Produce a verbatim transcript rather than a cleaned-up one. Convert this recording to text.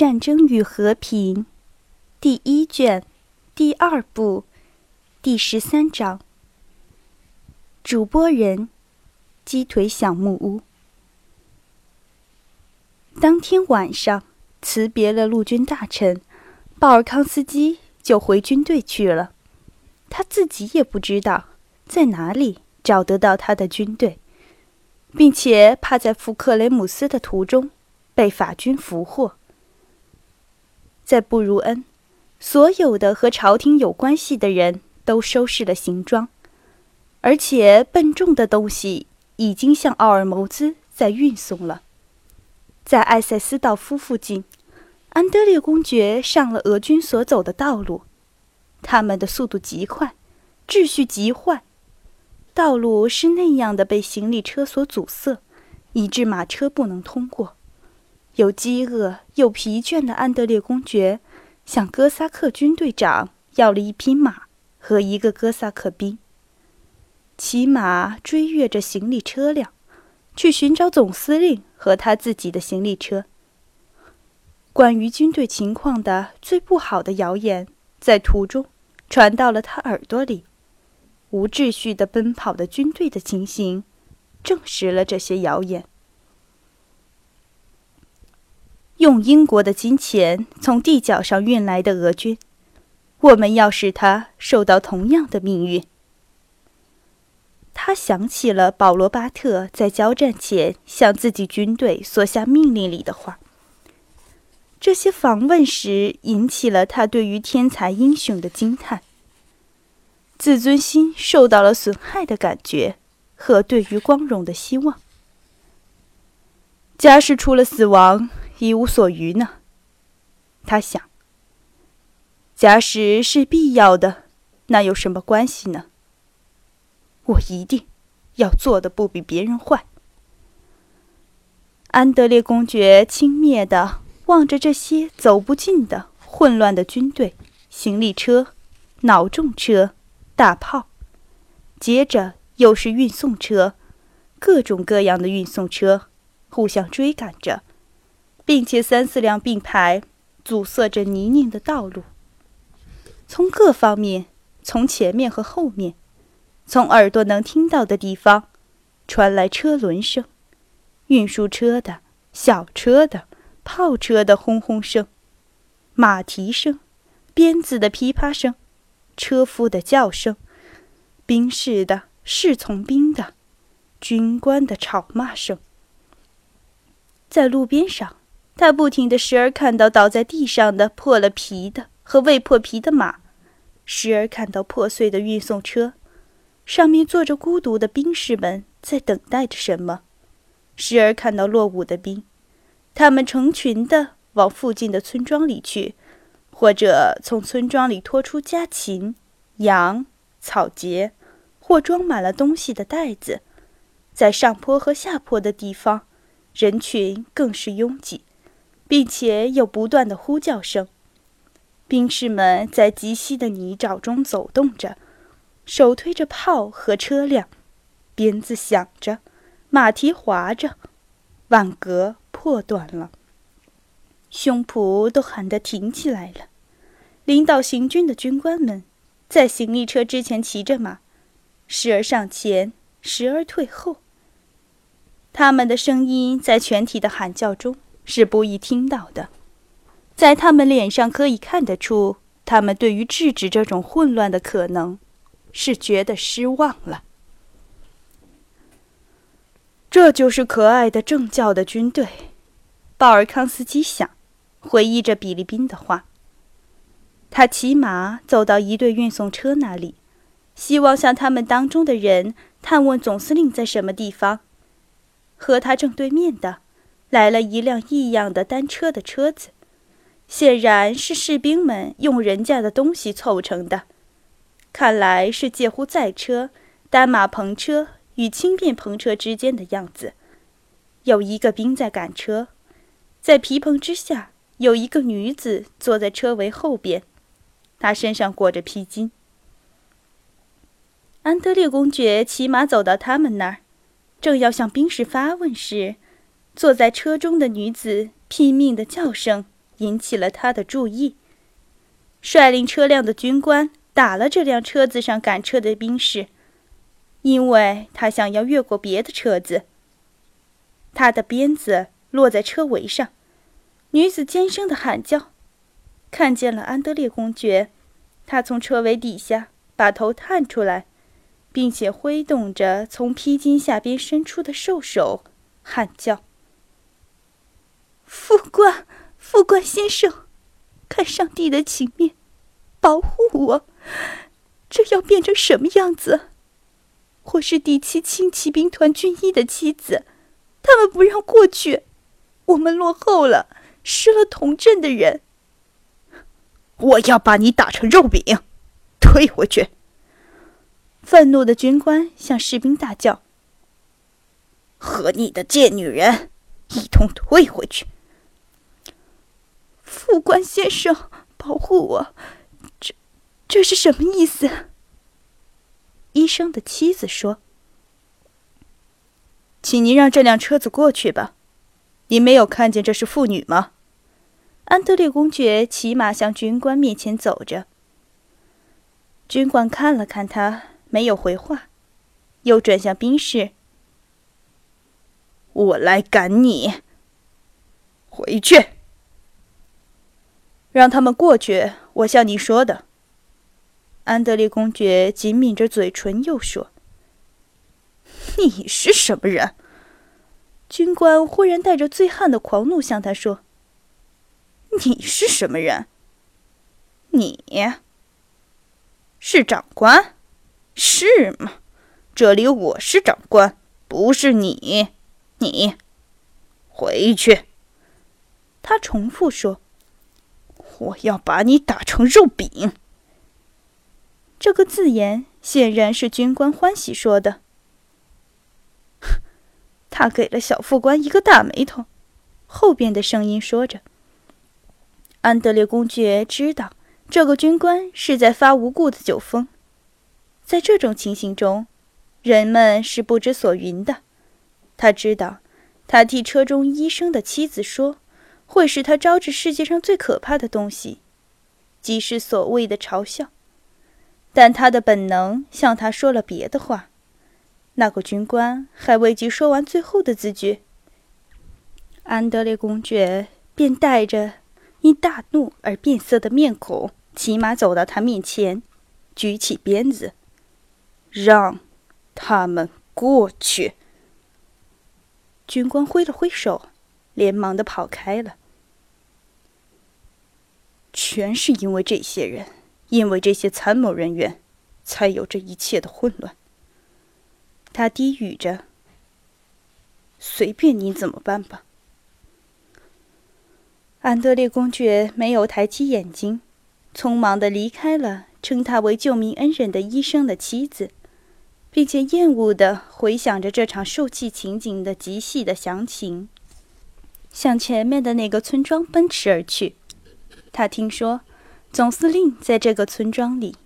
战争与和平》第一卷第二部第十三章。主播人：鸡腿小木屋。当天晚上，辞别了陆军大臣，鲍尔康斯基就回军队去了。他自己也不知道在哪里找得到他的军队，并且怕在赴克雷姆斯的途中被法军俘获。在布茹恩，所有的和朝廷有关系的人都收拾了行装，而且笨重的东西已经向奥尔谋兹在运送了。在艾塞斯道夫附近，安德烈公爵上了俄军所走的道路。他们的速度极快，秩序极坏，道路是那样的被行李车所阻塞，以致马车不能通过。有饥饿又疲倦的安德烈公爵向哥萨克军队长要了一匹马和一个哥萨克兵，骑马追越着行李车辆，去寻找总司令和他自己的行李车。关于军队情况的最不好的谣言在途中传到了他耳朵里。无秩序地奔跑的军队的情形证实了这些谣言。用英国的金钱从地角上运来的俄军，我们要使他受到同样的命运。他想起了保罗·巴特在交战前向自己军队所下命令里的话。这些访问时引起了他对于天才英雄的惊叹。自尊心受到了损害的感觉和对于光荣的希望。家是除了死亡一无所余呢，他想。家是是必要的，那有什么关系呢？我一定要做的不比别人坏。安德烈公爵轻蔑地望着这些走不尽的混乱的军队、行李车、脑重车、大炮，接着又是运送车，各种各样的运送车互相追赶着，并且三四辆并排阻塞着泥泞的道路，从各方面，从前面和后面，从耳朵能听到的地方传来车轮声，运输车的、小车的、炮车的轰轰声，马蹄声，鞭子的噼啪声，车夫的叫声，兵士的、侍从兵的、军官的吵骂声。在路边上，他不停地时而看到倒在地上的破了皮的和未破皮的马，时而看到破碎的运送车，上面坐着孤独的兵士们在等待着什么，时而看到落伍的兵，他们成群地往附近的村庄里去，或者从村庄里拖出家禽、羊、草节，或装满了东西的袋子。在上坡和下坡的地方，人群更是拥挤，并且有不断的呼叫声。兵士们在极细的泥沼中走动着，手推着炮和车辆，鞭子响着，马蹄滑着，腕革破断了，胸脯都喊得挺起来了。领导行军的军官们在行李车之前骑着马，时而上前，时而退后。他们的声音在全体的喊叫中是不易听到的，在他们脸上可以看得出，他们对于制止这种混乱的可能是觉得失望了。这就是可爱的政教的军队，鲍尔康斯基想，回忆着比利宾的话。他骑马走到一队运送车那里，希望向他们当中的人探问总司令在什么地方。和他正对面的，来了一辆异样的单车的车子，显然是士兵们用人家的东西凑成的，看来是介乎载车、单马篷车与轻便篷车之间的样子。有一个兵在赶车，在皮篷之下有一个女子坐在车尾后边，她身上裹着披巾。安德烈公爵骑马走到他们那儿，正要向兵士发问时，坐在车中的女子拼命的叫声引起了他的注意。率领车辆的军官打了这辆车子上赶车的兵士，因为他想要越过别的车子。他的鞭子落在车围上，女子尖声地喊叫，看见了安德烈公爵。他从车围底下把头探出来，并且挥动着从披巾下边伸出的兽手喊叫：“副官，副官先生，看上帝的情面，保护我！这要变成什么样子？我是第七轻骑兵团军医的妻子，他们不让过去，我们落后了，失了同阵的人。我要把你打成肉饼，退回去！”愤怒的军官向士兵大叫：“和你的贱女人一同退回去！”“副官先生，保护我！这这是什么意思？”医生的妻子说：“请您让这辆车子过去吧。您没有看见这是妇女吗？”安德烈公爵骑马向军官面前走着。军官看了看他，没有回话，又转向兵士：“我来赶你，回去！让他们过去，我向你说的。”安德烈公爵紧抿着嘴唇，又说：“你是什么人？”军官忽然带着醉汉的狂怒向他说：“你是什么人？你是长官，是吗？这里我是长官，不是你。你回去！”他重复说：“我要把你打成肉饼。”这个字眼显然是军官欢喜说的。他给了小副官一个大眉头，后边的声音说着。安德烈公爵知道这个军官是在发无故的酒疯，在这种情形中，人们是不知所云的。他知道，他替车中医生的妻子说，会使他招致世界上最可怕的东西，即是所谓的嘲笑。但他的本能向他说了别的话。那个军官还未及说完最后的字句，安德烈公爵便带着因大怒而变色的面孔，骑马走到他面前，举起鞭子，让他们过去。军官挥了挥手，连忙地跑开了。全是因为这些人，因为这些参谋人员，才有这一切的混乱。他低语着：“随便你怎么办吧。”安德烈公爵没有抬起眼睛，匆忙地离开了称他为救命恩人的医生的妻子，并且厌恶地回想着这场受气情景的极细的详情，向前面的那个村庄奔驰而去。他听说总司令在这个村庄里，